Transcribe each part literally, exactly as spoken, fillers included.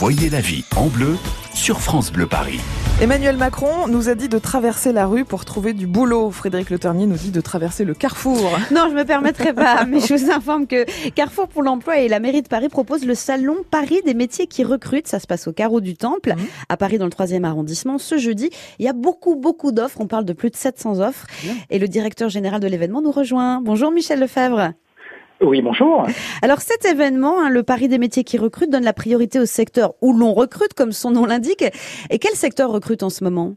Voyez la vie en bleu sur France Bleu Paris. Emmanuel Macron nous a dit de traverser la rue pour trouver du boulot. Frédéric Leterrier nous dit de traverser le Carrefour. Non, je me permettrai pas, mais je vous informe que Carrefour pour l'emploi et la mairie de Paris proposent le salon Paris des métiers qui recrutent. Ça se passe au carreau du Temple, mmh. à Paris dans le troisième arrondissement. Ce jeudi, il y a beaucoup, beaucoup d'offres. On parle de plus de sept cents offres. Mmh. Et le directeur général de l'événement nous rejoint. Bonjour Michel Lefebvre. Oui, bonjour. Alors cet événement, hein, le Paris des métiers qui recrutent, donne la priorité au secteur où l'on recrute, comme son nom l'indique. Et quel secteur recrute en ce moment ?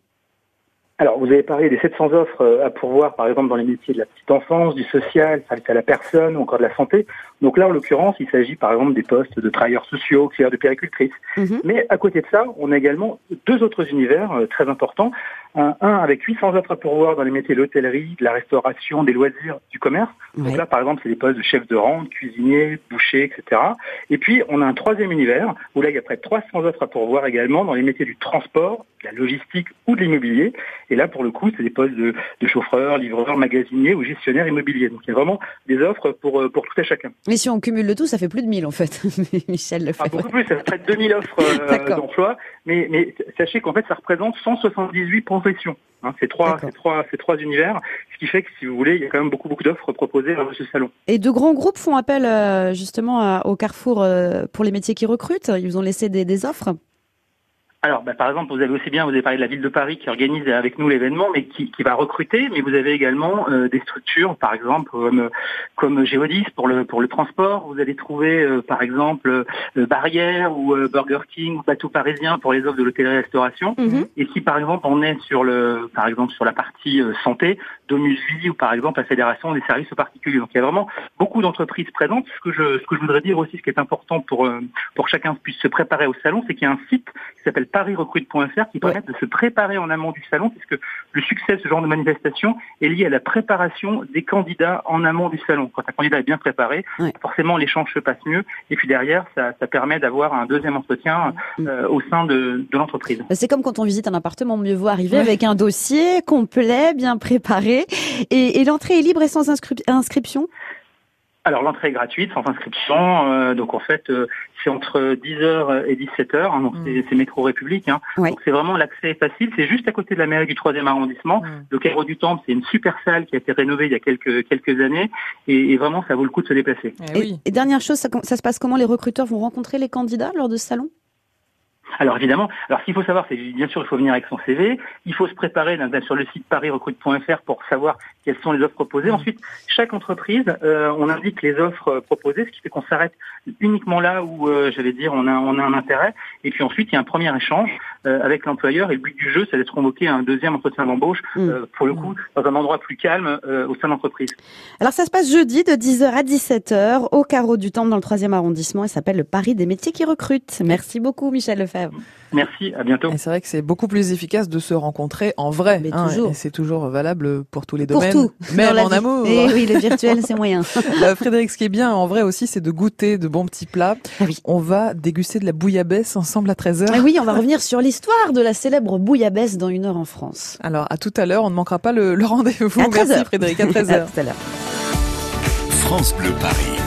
Alors vous avez parlé des sept cents offres à pourvoir, par exemple dans les métiers de la petite enfance, du social, service à la personne, ou encore de la santé. Donc là, en l'occurrence, il s'agit par exemple des postes de travailleurs sociaux, auxiliaires de puéricultrices. Mmh. Mais à côté de ça, on a également deux autres univers très importants. Un, un avec huit cents offres à pourvoir dans les métiers de l'hôtellerie, de la restauration, des loisirs, du commerce. Ouais. Donc là, par exemple, c'est des postes de chef de rang, de cuisinier, boucher, et cetera. Et puis, on a un troisième univers où là, il y a près de trois cents offres à pourvoir également dans les métiers du transport, de la logistique ou de l'immobilier. Et là, pour le coup, c'est des postes de, de chauffeur, livreur, magasinier ou gestionnaire immobilier. Donc, il y a vraiment des offres pour, pour tout à chacun. Mais si on cumule le tout, ça fait plus de mille, en fait. Michel Lefebvre. Ah, beaucoup plus, ça fait près de deux mille offres euh, d'emploi. Mais, mais sachez qu'en fait, ça représente cent soixante-dix-huit profession. Hein, ces, trois, ces, trois, ces trois univers, ce qui fait que, si vous voulez, il y a quand même beaucoup, beaucoup d'offres proposées dans ce salon. Et de grands groupes font appel euh, justement à, au Carrefour euh, pour les métiers qui recrutent. Ils vous ont laissé des, des offres ? Alors, bah, par exemple, vous avez aussi bien, vous avez parlé de la ville de Paris qui organise avec nous l'événement, mais qui, qui va recruter. Mais vous avez également euh, des structures, par exemple, comme, comme Géodis pour le pour le transport. Vous allez trouver, euh, par exemple, euh, Barrière ou euh, Burger King ou Bateau Parisien pour les offres de l'hôtellerie-restauration. Mm-hmm. Et si, par exemple, on est sur le, par exemple, sur la partie euh, santé, Domus Vie ou par exemple la Fédération des services aux particuliers. Donc, il y a vraiment beaucoup d'entreprises présentes. Ce que je, ce que je voudrais dire aussi, ce qui est important pour euh, pour chacun puisse se préparer au salon, c'est qu'il y a un site qui s'appelle Paris Recrute point F R qui permettent ouais. de se préparer en amont du salon, puisque le succès de ce genre de manifestation est lié à la préparation des candidats en amont du salon. Quand un candidat est bien préparé, ouais. forcément l'échange se passe mieux, et puis derrière ça, ça permet d'avoir un deuxième entretien euh, au sein de, de l'entreprise. C'est comme quand on visite un appartement, mieux vaut arriver ouais. avec un dossier complet, bien préparé, et, et l'entrée est libre et sans inscri- inscription. Alors l'entrée est gratuite, sans inscription, euh, donc en fait euh, c'est entre dix heures et dix-sept heures, hein, donc mmh. c'est, c'est métro République, hein, ouais. donc c'est vraiment l'accès est facile, c'est juste à côté de la mairie du troisième arrondissement, mmh. le carreau du Temple, c'est une super salle qui a été rénovée il y a quelques quelques années, et, et vraiment ça vaut le coup de se déplacer. Et, oui. et, et dernière chose, ça, ça se passe comment? Les recruteurs vont rencontrer les candidats lors de ce salon? Alors évidemment, alors ce qu'il faut savoir, c'est bien sûr il faut venir avec son C V, il faut se préparer sur le site Paris Recrute point F R pour savoir quelles sont les offres proposées. Ensuite, chaque entreprise, euh, on indique les offres proposées, ce qui fait qu'on s'arrête uniquement là où, euh, j'allais dire, on a on a un intérêt. Et puis ensuite, il y a un premier échange euh, avec l'employeur. Et le but du jeu, c'est d'être convoqué à un deuxième entretien d'embauche, euh, pour le coup, dans un endroit plus calme euh, au sein de l'entreprise. Alors ça se passe jeudi de dix heures à dix-sept heures au carreau du Temple dans le troisième arrondissement. Il s'appelle le Paris des métiers qui recrutent. Merci beaucoup, Michel Lefebvre. Merci, à bientôt. Et c'est vrai que c'est beaucoup plus efficace de se rencontrer en vrai. Mais hein, toujours. Et c'est toujours valable pour tous les pour domaines. Tout. Même en vie. Amour. Et oui, le virtuel, c'est moyen. Là, Frédéric, ce qui est bien en vrai aussi, c'est de goûter de bons petits plats. Ah oui. On va déguster de la bouillabaisse ensemble à treize heures. Ah oui, on va revenir sur l'histoire de la célèbre bouillabaisse dans une heure en France. Alors, à tout à l'heure, on ne manquera pas le, le rendez-vous. À Merci Frédéric, à treize heures. À tout à l'heure. France Bleu Paris.